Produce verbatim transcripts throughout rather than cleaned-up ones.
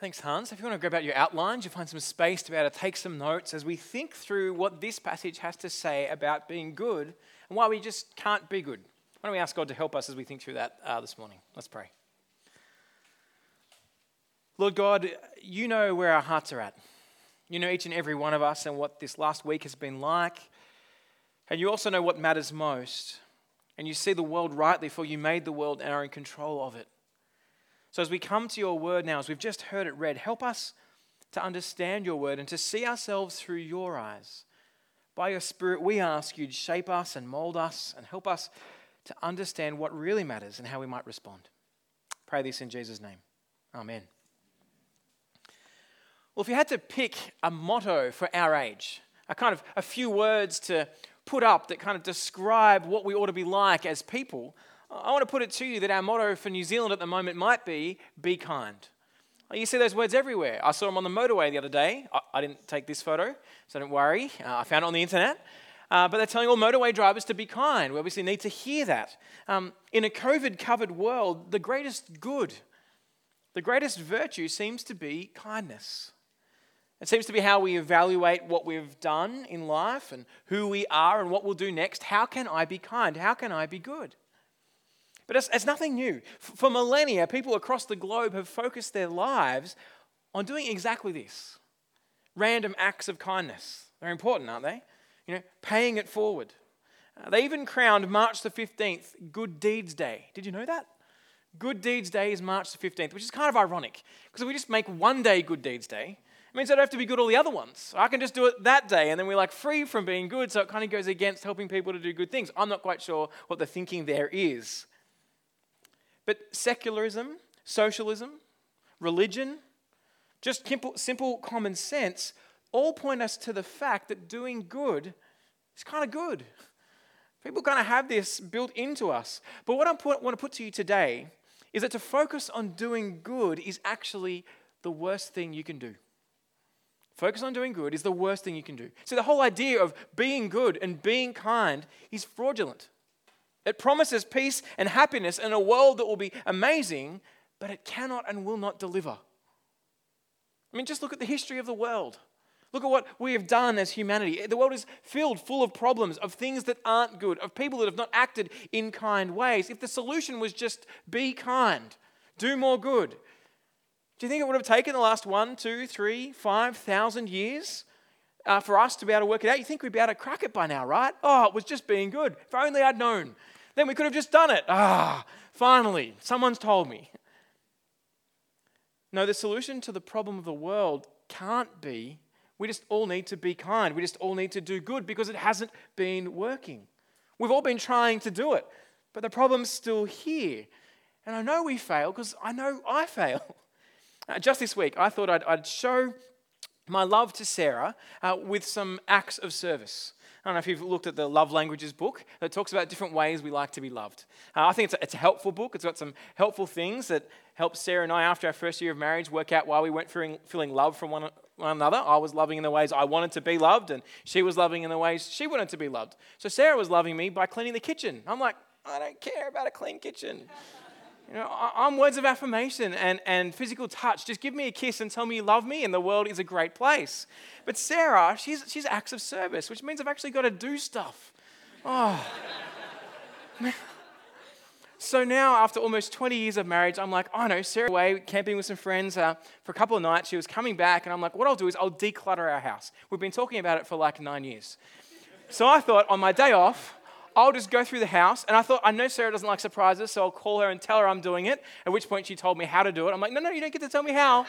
Thanks, Hans. If you want to grab out your outlines, you'll find some space to be able to take some notes as we think through what this passage has to say about being good and why we just can't be good. Why don't we ask God to help us as we think through that uh, this morning? Let's pray. Lord God, you know where our hearts are at. You know each and every one of us and what this last week has been like. And you also know what matters most. And you see the world rightly, for you made the world and are in control of it. So as we come to your word now, as we've just heard it read, help us to understand your word and to see ourselves through your eyes. By your Spirit, we ask you to shape us and mold us and help us to understand what really matters and how we might respond. Pray this in Jesus' name. Amen. Well, if you had to pick a motto for our age, a kind of a few words to put up that kind of describe what we ought to be like as people, I want to put it to you that our motto for New Zealand at the moment might be, be kind. You see those words everywhere. I saw them on the motorway the other day. I, I didn't take this photo, so don't worry. Uh, I found it on the internet. Uh, but they're telling all motorway drivers to be kind. We obviously need to hear that. Um, in a COVID-covered world, the greatest good, the greatest virtue seems to be kindness. It seems to be how we evaluate what we've done in life and who we are and what we'll do next. How can I be kind? How can I be good? But it's, it's nothing new. For millennia, people across the globe have focused their lives on doing exactly this. Random acts of kindness. They're important, aren't they? You know, paying it forward. Uh, they even crowned March the fifteenth Good Deeds Day. Did you know that? Good Deeds Day is March the fifteenth, which is kind of ironic. Because if we just make one day Good Deeds Day, it means I don't have to be good all the other ones. I can just do it that day, and then we're like free from being good, so it kind of goes against helping people to do good things. I'm not quite sure what the thinking there is. But secularism, socialism, religion, just simple common sense, all point us to the fact that doing good is kind of good. People kind of have this built into us. But what I want to put to you today is that to focus on doing good is actually the worst thing you can do. Focus on doing good is the worst thing you can do. So the whole idea of being good and being kind is fraudulent. It promises peace and happiness and a world that will be amazing, but it cannot and will not deliver. I mean, just look at the history of the world. Look at what we have done as humanity. The world is filled full of problems, of things that aren't good, of people that have not acted in kind ways. If the solution was just be kind, do more good, do you think it would have taken the last one, two, three, five thousand years? Uh, for us to be able to work it out, you think we'd be able to crack it by now, right? Oh, it was just being good. If only I'd known. Then we could have just done it. Ah, finally, someone's told me. No, the solution to the problem of the world can't be, we just all need to be kind. We just all need to do good because it hasn't been working. We've all been trying to do it, but the problem's still here. And I know we fail because I know I fail. Uh, just this week, I thought I'd, I'd show my love to Sarah uh, with some acts of service. I don't know if you've looked at the Love Languages book that talks about different ways we like to be loved. Uh, I think it's a, it's a helpful book. It's got some helpful things that helped Sarah and I after our first year of marriage work out why we weren't feeling, feeling love from one, one another. I was loving in the ways I wanted to be loved and she was loving in the ways she wanted to be loved. So Sarah was loving me by cleaning the kitchen. I'm like, I don't care about a clean kitchen. You know, I'm words of affirmation and, and physical touch. Just give me a kiss and tell me you love me and the world is a great place. But Sarah, she's she's acts of service, which means I've actually got to do stuff. Oh. So now after almost twenty years of marriage, I'm like, oh no, Sarah was away camping with some friends uh, for a couple of nights. She was coming back and I'm like, what I'll do is I'll declutter our house. We've been talking about it for like nine years. So I thought on my day off, I'll just go through the house. And I thought, I know Sarah doesn't like surprises, so I'll call her and tell her I'm doing it, at which point she told me how to do it. I'm like, no, no, you don't get to tell me how. I'm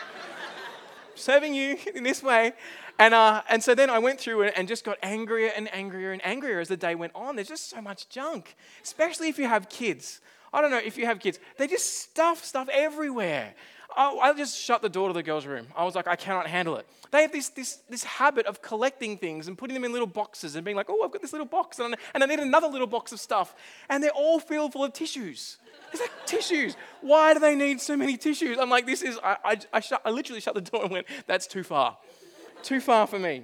serving you in this way. And uh, and so then I went through it and just got angrier and angrier and angrier as the day went on. There's just so much junk, especially if you have kids. I don't know if you have kids. They just stuff stuff everywhere. I, I just shut the door to the girls' room. I was like, I cannot handle it. They have this this this habit of collecting things and putting them in little boxes and being like, oh, I've got this little box and, and I need another little box of stuff. And they're all filled full of tissues. It's like tissues. Why do they need so many tissues? I'm like, this is, I I, I, shut, I literally shut the door and went, that's too far. Too far for me.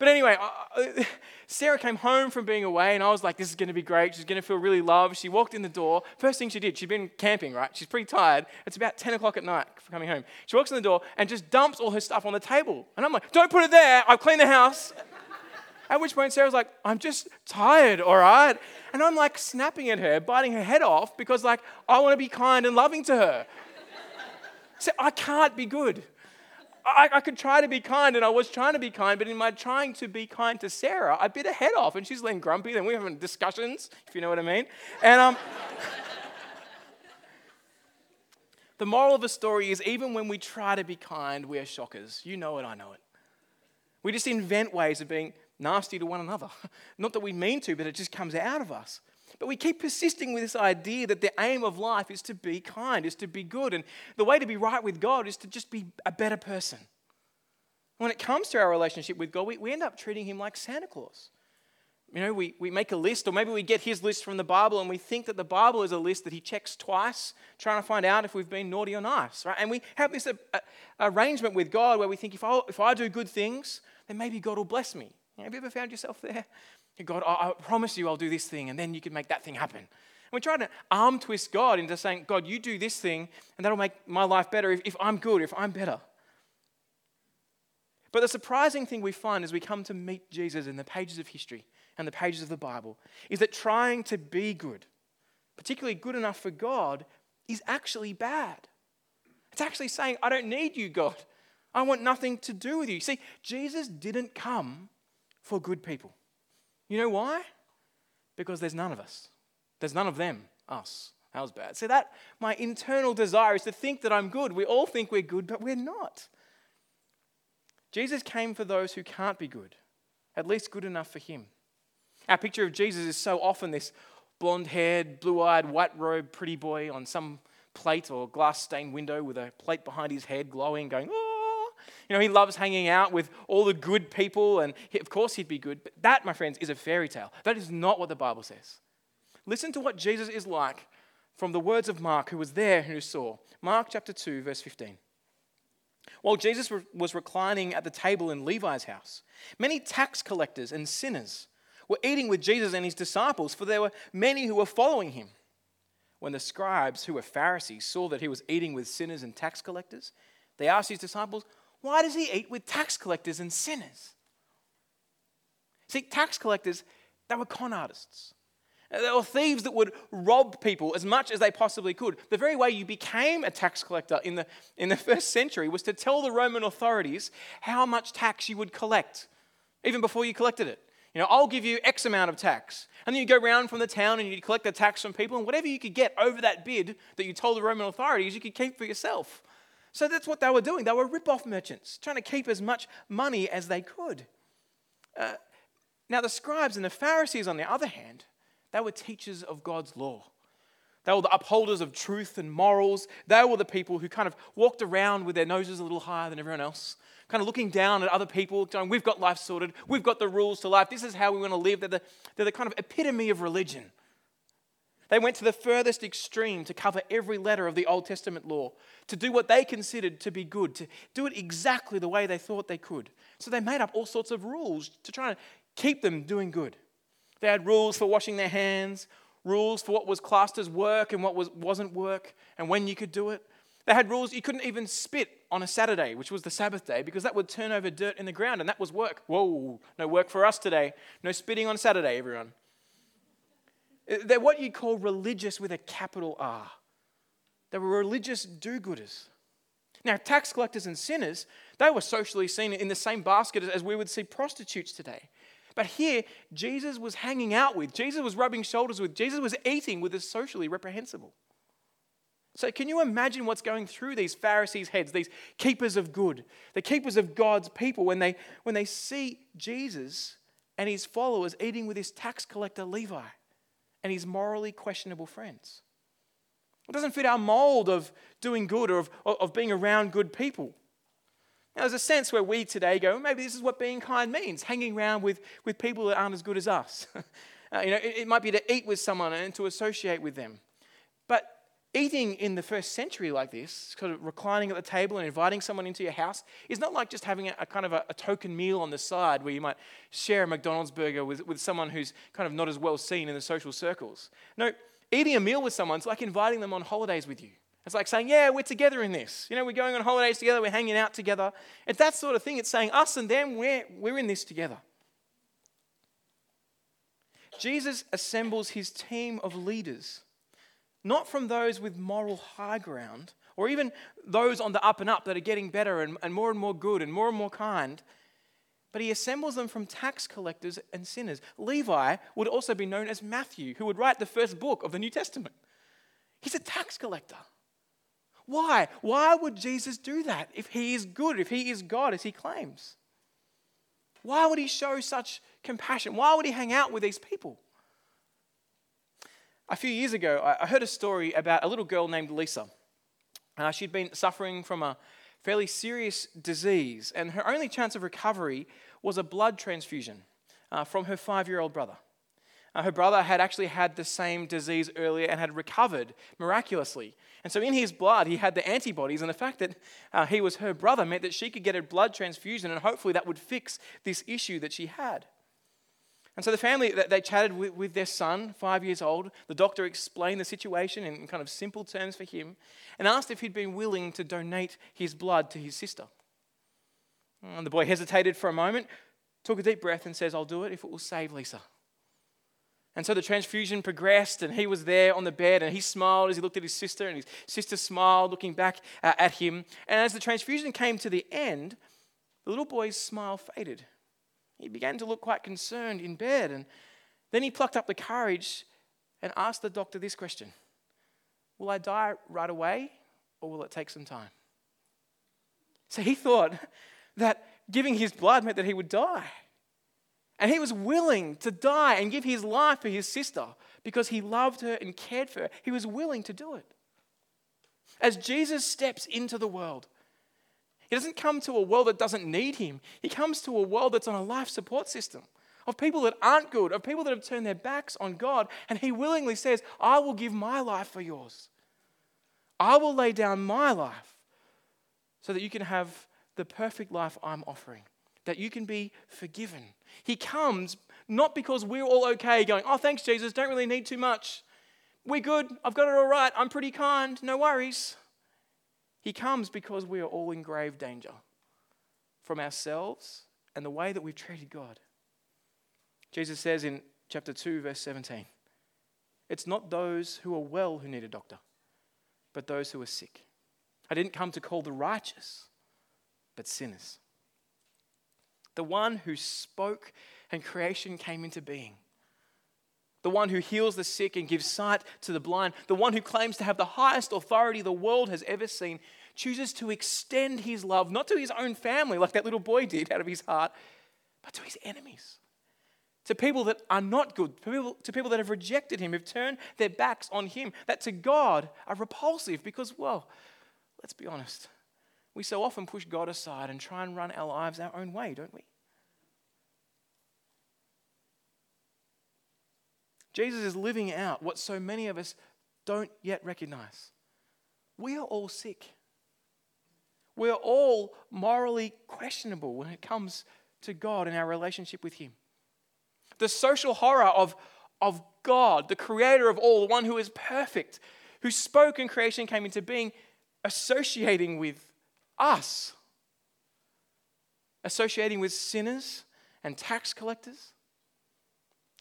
But anyway, I, Sarah came home from being away, and I was like, this is going to be great. She's going to feel really loved. She walked in the door. First thing she did, she'd been camping, right? She's pretty tired. It's about ten o'clock at night for coming home. She walks in the door and just dumps all her stuff on the table. And I'm like, don't put it there. I've cleaned the house. At which point, Sarah's like, I'm just tired, all right? And I'm like snapping at her, biting her head off, because like, I want to be kind and loving to her. So I can't be good. I, I could try to be kind, and I was trying to be kind, but in my trying to be kind to Sarah, I bit her head off, and she's laying grumpy, and we're having discussions, if you know what I mean. And um, the moral of the story is, even when we try to be kind, we are shockers. You know it, I know it. We just invent ways of being nasty to one another. Not that we mean to, but it just comes out of us. But we keep persisting with this idea that the aim of life is to be kind, is to be good. And the way to be right with God is to just be a better person. When it comes to our relationship with God, we, we end up treating him like Santa Claus. You know, we, we make a list, or maybe we get his list from the Bible, and we think that the Bible is a list that he checks twice, trying to find out if we've been naughty or nice, right? And we have this uh, arrangement with God where we think, if I, if I do good things, then maybe God will bless me. Have you ever found yourself there? God, I, I promise you I'll do this thing, and then you can make that thing happen. And we try to arm twist God into saying, God, you do this thing, and that'll make my life better if, if I'm good, if I'm better. But the surprising thing we find as we come to meet Jesus in the pages of history and the pages of the Bible is that trying to be good, particularly good enough for God, is actually bad. It's actually saying, I don't need you, God. I want nothing to do with you. See, Jesus didn't come for good people. You know why? Because there's none of us. There's none of them, us. That was bad. See, that, my internal desire is to think that I'm good. We all think we're good, but we're not. Jesus came for those who can't be good, at least good enough for him. Our picture of Jesus is so often this blonde-haired, blue-eyed, white-robed pretty boy on some plate or glass-stained window with a plate behind his head glowing, going, oh. You know, he loves hanging out with all the good people, and he, of course he'd be good. But that, my friends, is a fairy tale. That is not what the Bible says. Listen to what Jesus is like from the words of Mark, who was there, who saw. Mark chapter two, verse fifteen. While Jesus was reclining at the table in Levi's house, many tax collectors and sinners were eating with Jesus and his disciples, for there were many who were following him. When the scribes, who were Pharisees, saw that he was eating with sinners and tax collectors, they asked his disciples, why does he eat with tax collectors and sinners? See, tax collectors, they were con artists. They were thieves that would rob people as much as they possibly could. The very way you became a tax collector in the, in the first century was to tell the Roman authorities how much tax you would collect, even before you collected it. You know, I'll give you X amount of tax. And then you go around from the town and you collect the tax from people, and whatever you could get over that bid that you told the Roman authorities, you could keep for yourself. So that's what they were doing. They were rip-off merchants, trying to keep as much money as they could. Uh, now, the scribes and the Pharisees, on the other hand, they were teachers of God's law. They were the upholders of truth and morals. They were the people who kind of walked around with their noses a little higher than everyone else, kind of looking down at other people, going, we've got life sorted. We've got the rules to life. This is how we want to live. They're the, they're the kind of epitome of religion. They went to the furthest extreme to cover every letter of the Old Testament law, to do what they considered to be good, to do it exactly the way they thought they could. So they made up all sorts of rules to try and keep them doing good. They had rules for washing their hands, rules for what was classed as work and what was, wasn't work, and when you could do it. They had rules you couldn't even spit on a Saturday, which was the Sabbath day, because that would turn over dirt in the ground, and that was work. Whoa, no work for us today. No spitting on Saturday, everyone. They're what you call religious with a capital R. They were religious do-gooders. Now, tax collectors and sinners, they were socially seen in the same basket as we would see prostitutes today. But here, Jesus was hanging out with, Jesus was rubbing shoulders with, Jesus was eating with the socially reprehensible. So can you imagine what's going through these Pharisees' heads, these keepers of good, the keepers of God's people, when they, when they see Jesus and his followers eating with his tax collector Levi and his morally questionable friends? It doesn't fit our mold of doing good or of, of being around good people. Now, there's a sense where we today go, maybe this is what being kind means, hanging around with, with people that aren't as good as us. uh, you know, it, it might be to eat with someone and to associate with them. But Eating in the first century like this, kind of reclining at the table and inviting someone into your house, is not like just having a, a kind of a, a token meal on the side where you might share a McDonald's burger with, with someone who's kind of not as well seen in the social circles. No, eating a meal with someone's like inviting them on holidays with you. It's like saying, yeah, we're together in this. You know, we're going on holidays together, we're hanging out together. It's that sort of thing. It's saying us and them, we're, we're in this together. Jesus assembles his team of leaders, not from those with moral high ground, or even those on the up and up that are getting better and, and more and more good and more and more kind, but he assembles them from tax collectors and sinners. Levi would also be known as Matthew, who would write the first book of the New Testament. He's a tax collector. Why? Why would Jesus do that if he is good, if he is God as he claims? Why would he show such compassion? Why would he hang out with these people? A few years ago, I heard a story about a little girl named Lisa. Uh, she'd been suffering from a fairly serious disease, and her only chance of recovery was a blood transfusion uh, from her five-year-old brother. Uh, her brother had actually had the same disease earlier and had recovered miraculously. And so in his blood, he had the antibodies, and the fact that uh, he was her brother meant that she could get a blood transfusion, and hopefully that would fix this issue that she had. And so the family, they chatted with, with their son, five years old. The doctor explained the situation in kind of simple terms for him and asked if he'd been willing to donate his blood to his sister. And the boy hesitated for a moment, took a deep breath and says, I'll do it if it will save Lisa. And so the transfusion progressed, and he was there on the bed, and he smiled as he looked at his sister, and his sister smiled looking back uh, at him. And as the transfusion came to the end, the little boy's smile faded. He began to look quite concerned in bed, and then he plucked up the courage and asked the doctor this question: will I die right away, or will it take some time? So he thought that giving his blood meant that he would die. And he was willing to die and give his life for his sister because he loved her and cared for her. He was willing to do it. As Jesus steps into the world, he doesn't come to a world that doesn't need him. He comes to a world that's on a life support system of people that aren't good, of people that have turned their backs on God, and he willingly says, I will give my life for yours. I will lay down my life so that you can have the perfect life I'm offering, that you can be forgiven. He comes not because we're all okay going, oh, thanks, Jesus, don't really need too much. We're good, I've got it all right, I'm pretty kind, no worries. He comes because we are all in grave danger from ourselves and the way that we've treated God. Jesus says in chapter two, verse seventeen, it's not those who are well who need a doctor, but those who are sick. I didn't come to call the righteous, but sinners. The one who spoke and creation came into being. The one who heals the sick and gives sight to the blind, the one who claims to have the highest authority the world has ever seen, chooses to extend his love, not to his own family like that little boy did out of his heart, but to his enemies, to people that are not good, to people, to people that have rejected him, have turned their backs on him, that to God are repulsive because, well, let's be honest, we so often push God aside and try and run our lives our own way, don't we? Jesus is living out what so many of us don't yet recognize. We are all sick. We are all morally questionable when it comes to God and our relationship with him. The social horror of, of God, the creator of all, the one who is perfect, who spoke and creation came into being, associating with us, associating with sinners and tax collectors,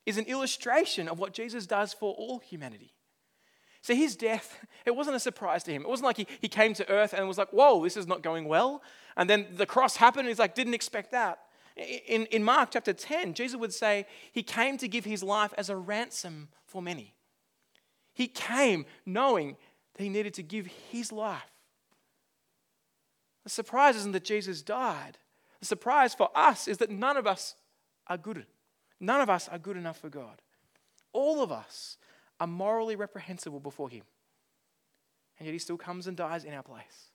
is an illustration of what Jesus does for all humanity. So his death, it wasn't a surprise to him. It wasn't like he, he came to earth and was like, whoa, this is not going well. And then the cross happened and he's like, didn't expect that. In, in Mark chapter ten, Jesus would say he came to give his life as a ransom for many. He came knowing that he needed to give his life. The surprise isn't that Jesus died. The surprise for us is that none of us are good. None of us are good enough for God. All of us are morally reprehensible before him. And yet he still comes and dies in our place.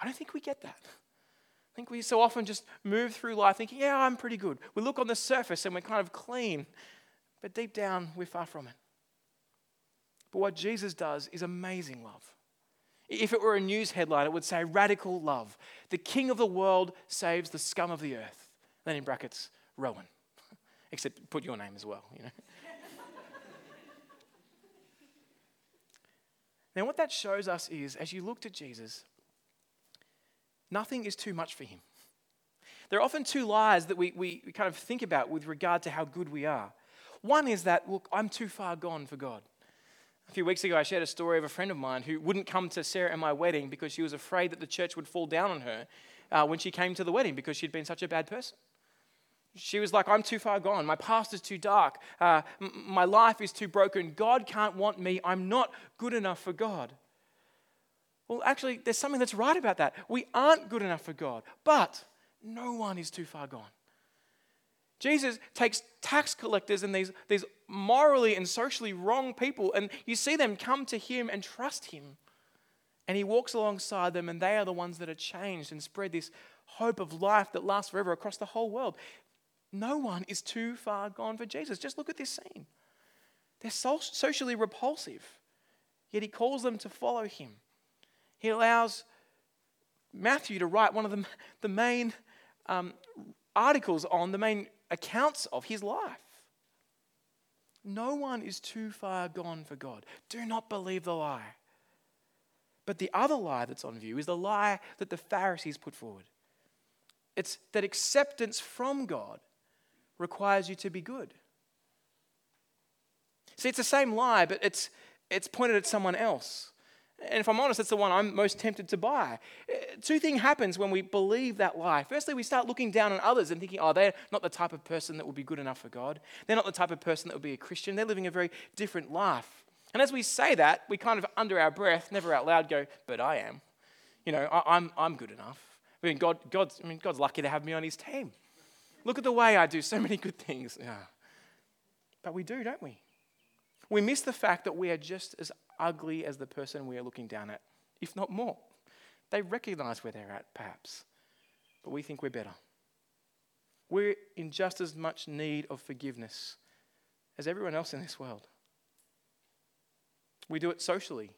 I don't think we get that. I think we so often just move through life thinking, yeah, I'm pretty good. We look on the surface and we're kind of clean, but deep down we're far from it. But what Jesus does is amazing love. If it were a news headline, it would say radical love. The king of the world saves the scum of the earth. Then in brackets, Rowan. Except put your name as well, you know. Now what that shows us is, as you look to Jesus, nothing is too much for him. There are often two lies that we, we, we kind of think about with regard to how good we are. One is that, look, I'm too far gone for God. A few weeks ago, I shared a story of a friend of mine who wouldn't come to Sarah and my wedding because she was afraid that the church would fall down on her uh, when she came to the wedding because she'd been such a bad person. She was like, I'm too far gone. My past is too dark. Uh, m- my life is too broken. God can't want me. I'm not good enough for God. Well, actually, there's something that's right about that. We aren't good enough for God, but no one is too far gone. Jesus takes tax collectors and these, these morally and socially wrong people, and you see them come to him and trust him. And he walks alongside them, and they are the ones that are changed and spread this hope of life that lasts forever across the whole world. No one is too far gone for Jesus. Just look at this scene. They're so socially repulsive, yet he calls them to follow him. He allows Matthew to write one of the, the main um, articles on, the main accounts of his life. No one is too far gone for God. Do not believe the lie. But the other lie that's on view is the lie that the Pharisees put forward. It's that acceptance from God requires you to be good. See, it's the same lie, but it's it's pointed at someone else. And if I'm honest, it's the one I'm most tempted to buy. Two things happens when we believe that lie. Firstly, we start looking down on others and thinking, oh, they're not the type of person that would be good enough for God. They're not the type of person that would be a Christian. They're living a very different life. And as we say that, we kind of under our breath, never out loud, go, but I am. You know, I, I'm I'm good enough. I mean, God, God's, I mean, God's lucky to have me on his team. Look at the way I do so many good things. Yeah. But we do, don't we? We miss the fact that we are just as ugly as the person we are looking down at, if not more. They recognize where they're at, perhaps, but we think we're better. We're in just as much need of forgiveness as everyone else in this world. We do it socially.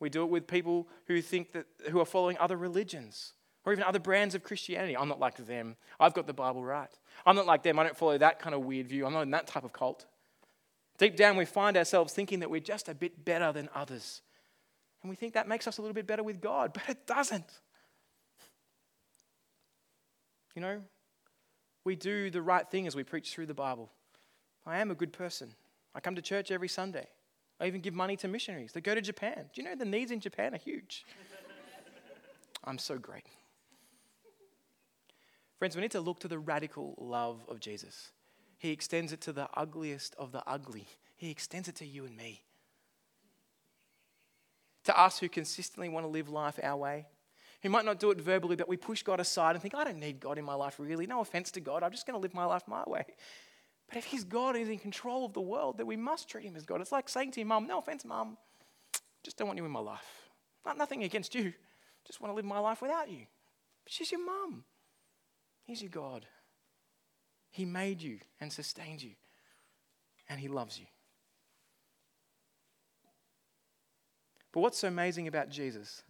We do it with people who think that who are following other religions or even other brands of Christianity. I'm not like them. I've got the Bible right. I'm not like them. I don't follow that kind of weird view. I'm not in that type of cult. Deep down, we find ourselves thinking that we're just a bit better than others. And we think that makes us a little bit better with God, but it doesn't. You know, we do the right thing as we preach through the Bible. I am a good person. I come to church every Sunday. I even give money to missionaries that go to Japan. Do you know the needs in Japan are huge? I'm so great. Friends, we need to look to the radical love of Jesus. He extends it to the ugliest of the ugly. He extends it to you and me. To us who consistently want to live life our way, who might not do it verbally, but we push God aside and think, I don't need God in my life really. No offense to God. I'm just going to live my life my way. But if he's God and he's in control of the world, then we must treat him as God. It's like saying to your mum, no offense, mum, just don't want you in my life. Not nothing against you. Just want to live my life without you. But she's your mum. He's your God. He made you and sustained you, and he loves you. But what's so amazing about Jesus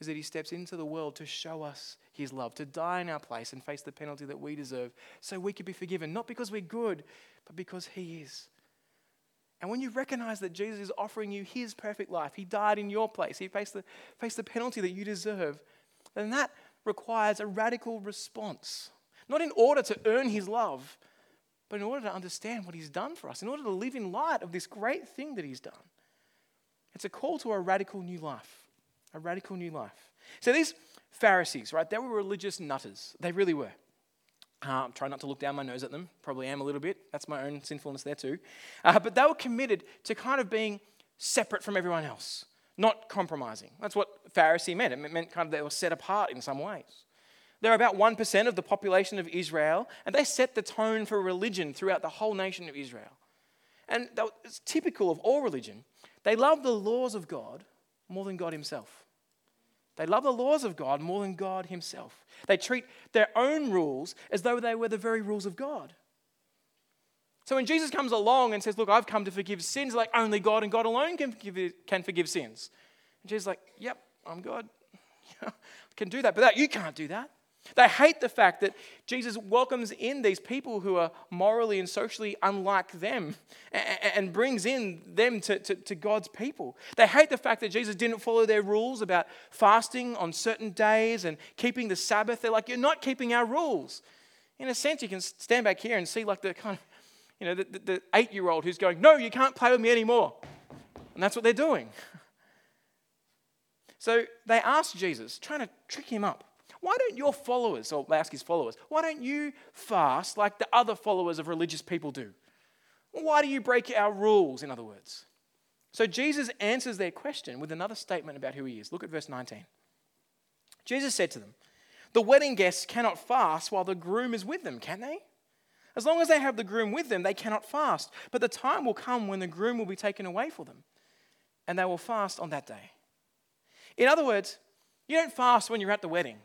is that he steps into the world to show us his love, to die in our place and face the penalty that we deserve so we could be forgiven, not because we're good, but because he is. And when you recognize that Jesus is offering you his perfect life, he died in your place, he faced the, faced the penalty that you deserve, then that requires a radical response. Not in order to earn his love, but in order to understand what he's done for us, in order to live in light of this great thing that he's done. It's a call to a radical new life, a radical new life. So these Pharisees, right, they were religious nutters. They really were. Uh, I'm trying not to look down my nose at them. Probably am a little bit. That's my own sinfulness there too. Uh, but they were committed to kind of being separate from everyone else, not compromising. That's what Pharisee meant. It meant kind of they were set apart in some ways. They're about one percent of the population of Israel, and they set the tone for religion throughout the whole nation of Israel. And it's typical of all religion. They love the laws of God more than God himself. They love the laws of God more than God himself. They treat their own rules as though they were the very rules of God. So when Jesus comes along and says, look, I've come to forgive sins, like only God and God alone can forgive, can forgive sins. And Jesus is like, yep, I'm God. I can do that. But that, you can't do that. They hate the fact that Jesus welcomes in these people who are morally and socially unlike them and, and brings in them to, to, to God's people. They hate the fact that Jesus didn't follow their rules about fasting on certain days and keeping the Sabbath. They're like, you're not keeping our rules. In a sense, you can stand back here and see like the kind of, you know, the, the, the eight-year-old who's going, no, you can't play with me anymore. And that's what they're doing. So they asked Jesus, trying to trick him up, why don't your followers, or ask his followers, why don't you fast like the other followers of religious people do? Why do you break our rules, in other words? So Jesus answers their question with another statement about who he is. Look at verse nineteen. Jesus said to them, the wedding guests cannot fast while the groom is with them, can they? As long as they have the groom with them, they cannot fast. But the time will come when the groom will be taken away from them, and they will fast on that day. In other words, you don't fast when you're at the wedding.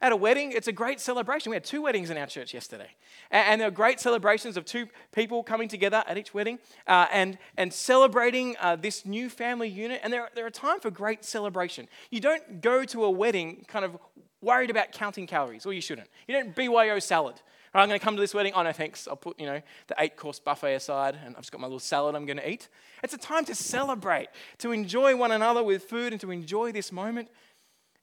At a wedding, it's a great celebration. We had two weddings in our church yesterday. And there were great celebrations of two people coming together at each wedding uh, and, and celebrating uh, this new family unit. And there, there are times for great celebration. You don't go to a wedding kind of worried about counting calories, or you shouldn't. You don't B Y O salad. Right, I'm going to come to this wedding. Oh, no, thanks. I'll put, you know, the eight-course buffet aside, and I've just got my little salad I'm going to eat. It's a time to celebrate, to enjoy one another with food and to enjoy this moment.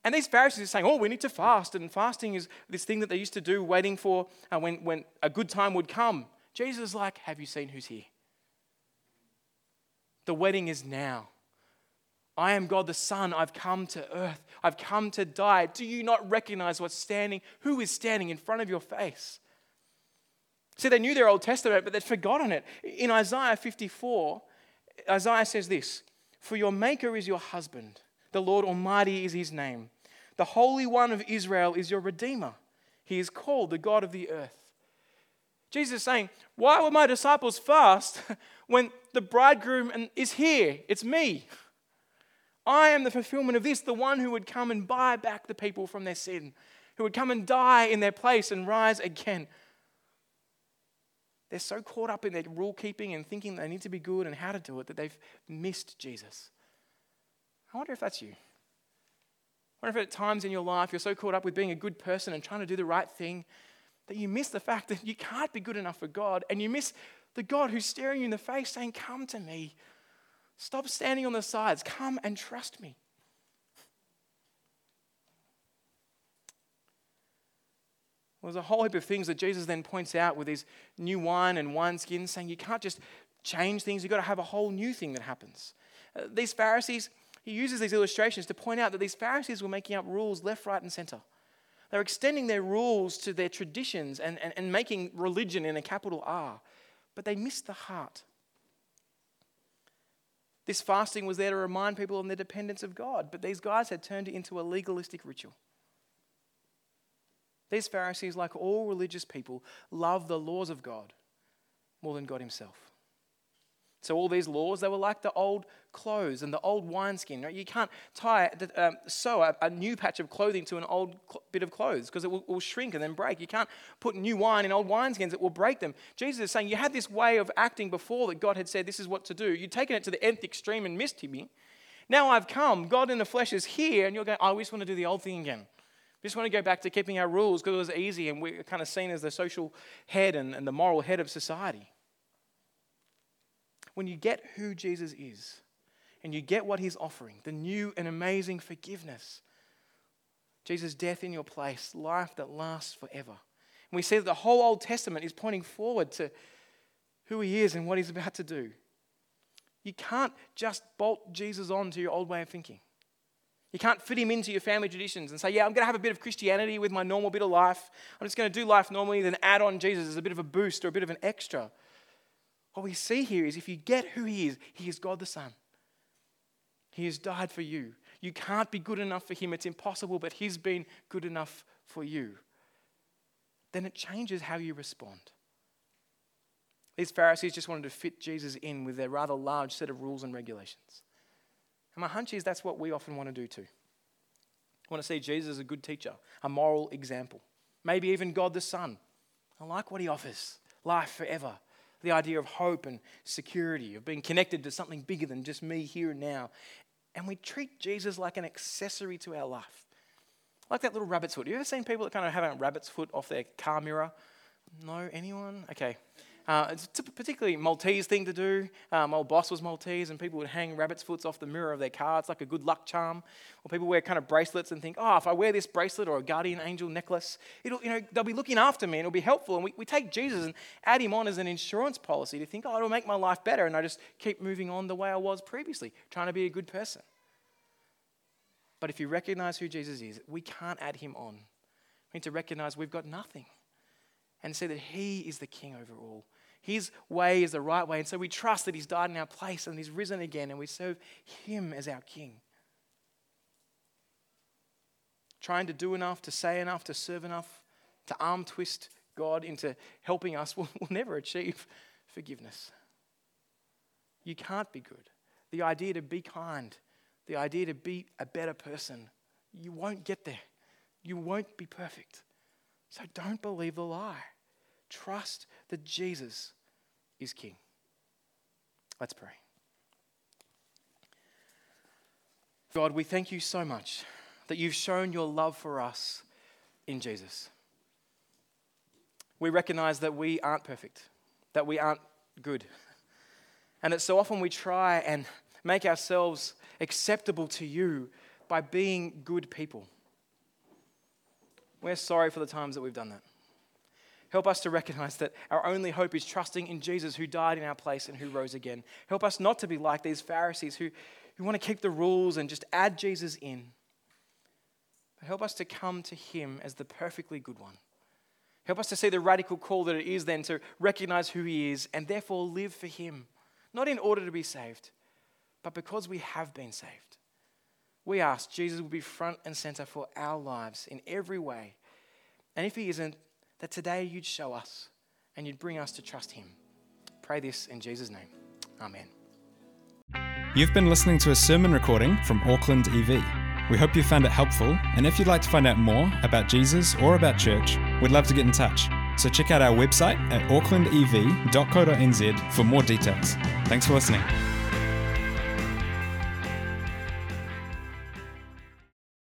And these Pharisees are saying, oh, we need to fast. And fasting is this thing that they used to do, waiting for uh, when, when a good time would come. Jesus is like, have you seen who's here? The wedding is now. I am God the Son. I've come to earth. I've come to die. Do you not recognize what's standing? Who is standing in front of your face? See, they knew their Old Testament, but they'd forgotten it. In Isaiah fifty-four, Isaiah says this, for your maker is your husband. The Lord Almighty is his name. The Holy One of Israel is your Redeemer. He is called the God of the earth. Jesus is saying, why would my disciples fast when the bridegroom is here? It's me. I am the fulfillment of this, the one who would come and buy back the people from their sin, who would come and die in their place and rise again. They're so caught up in their rule keeping and thinking they need to be good and how to do it that they've missed Jesus. I wonder if that's you. I wonder if at times in your life you're so caught up with being a good person and trying to do the right thing that you miss the fact that you can't be good enough for God, and you miss the God who's staring you in the face saying, come to me. Stop standing on the sides. Come and trust me. Well, there's a whole heap of things that Jesus then points out with his new wine and wineskins, saying you can't just change things. You've got to have a whole new thing that happens. Uh, these Pharisees, he uses these illustrations to point out that these Pharisees were making up rules left, right, and center. They were extending their rules to their traditions and, and, and making religion in a capital R. But they missed the heart. This fasting was there to remind people of their dependence of God, but these guys had turned it into a legalistic ritual. These Pharisees, like all religious people, love the laws of God more than God himself. So all these laws, they were like the old clothes and the old wineskin. Right? You can't tie, um, sew a, a new patch of clothing to an old cl- bit of clothes because it will, will shrink and then break. You can't put new wine in old wineskins. It will break them. Jesus is saying you had this way of acting before that God had said this is what to do. You'd taken it to the nth extreme and missed him. Now I've come. God in the flesh is here. And you're going, oh, we just want to do the old thing again. We just want to go back to keeping our rules because it was easy and we're kind of seen as the social head and, and the moral head of society. When you get who Jesus is and you get what he's offering, the new and amazing forgiveness, Jesus' death in your place, life that lasts forever. And we see that the whole Old Testament is pointing forward to who he is and what he's about to do. You can't just bolt Jesus on to your old way of thinking. You can't fit him into your family traditions and say, yeah, I'm going to have a bit of Christianity with my normal bit of life. I'm just going to do life normally, then add on Jesus as a bit of a boost or a bit of an extra. What we see here is if you get who he is, he is God the Son. He has died for you. You can't be good enough for him. It's impossible, but he's been good enough for you. Then it changes how you respond. These Pharisees just wanted to fit Jesus in with their rather large set of rules and regulations. And my hunch is that's what we often want to do too. We want to see Jesus as a good teacher, a moral example, maybe even God the Son. I like what he offers, life forever. the idea of hope and security, of being connected to something bigger than just me here and now. And we treat Jesus like an accessory to our life. Like that little rabbit's foot. Have you ever seen people that kind of have a rabbit's foot off their car mirror? No? Anyone? Okay. Uh, it's a particularly Maltese thing to do. Um, my old boss was Maltese, and people would hang rabbit's foots off the mirror of their car. It's like a good luck charm. Or people wear kind of bracelets and think, oh, if I wear this bracelet or a guardian angel necklace, it'll, you know, they'll be looking after me and it'll be helpful. And we, we take Jesus and add him on as an insurance policy to think, oh, it'll make my life better, and I just keep moving on the way I was previously, trying to be a good person. But if you recognize who Jesus is, we can't add him on. We need to recognize we've got nothing, and say that he is the king over all. His way is the right way. And so we trust that he's died in our place and he's risen again, and we serve him as our king. Trying to do enough, to say enough, to serve enough, to arm twist God into helping us will, will never achieve forgiveness. You can't be good. The idea to be kind, the idea to be a better person, you won't get there. You won't be perfect. So don't believe the lie. Trust that Jesus is king. Let's pray. God, we thank you so much that you've shown your love for us in Jesus. We recognize that we aren't perfect, that we aren't good. And that so often we try and make ourselves acceptable to you by being good people. We're sorry for the times that we've done that. Help us to recognize that our only hope is trusting in Jesus, who died in our place and who rose again. Help us not to be like these Pharisees who, who want to keep the rules and just add Jesus in. But help us to come to him as the perfectly good one. Help us to see the radical call that it is then to recognize who he is and therefore live for him, not in order to be saved, but because we have been saved. We ask Jesus will be front and center for our lives in every way. And if he isn't, that today you'd show us and you'd bring us to trust him. Pray this in Jesus' name. Amen. You've been listening to a sermon recording from Auckland E V. We hope you found it helpful. And if you'd like to find out more about Jesus or about church, we'd love to get in touch. So check out our website at auckland e v dot co dot n z for more details. Thanks for listening.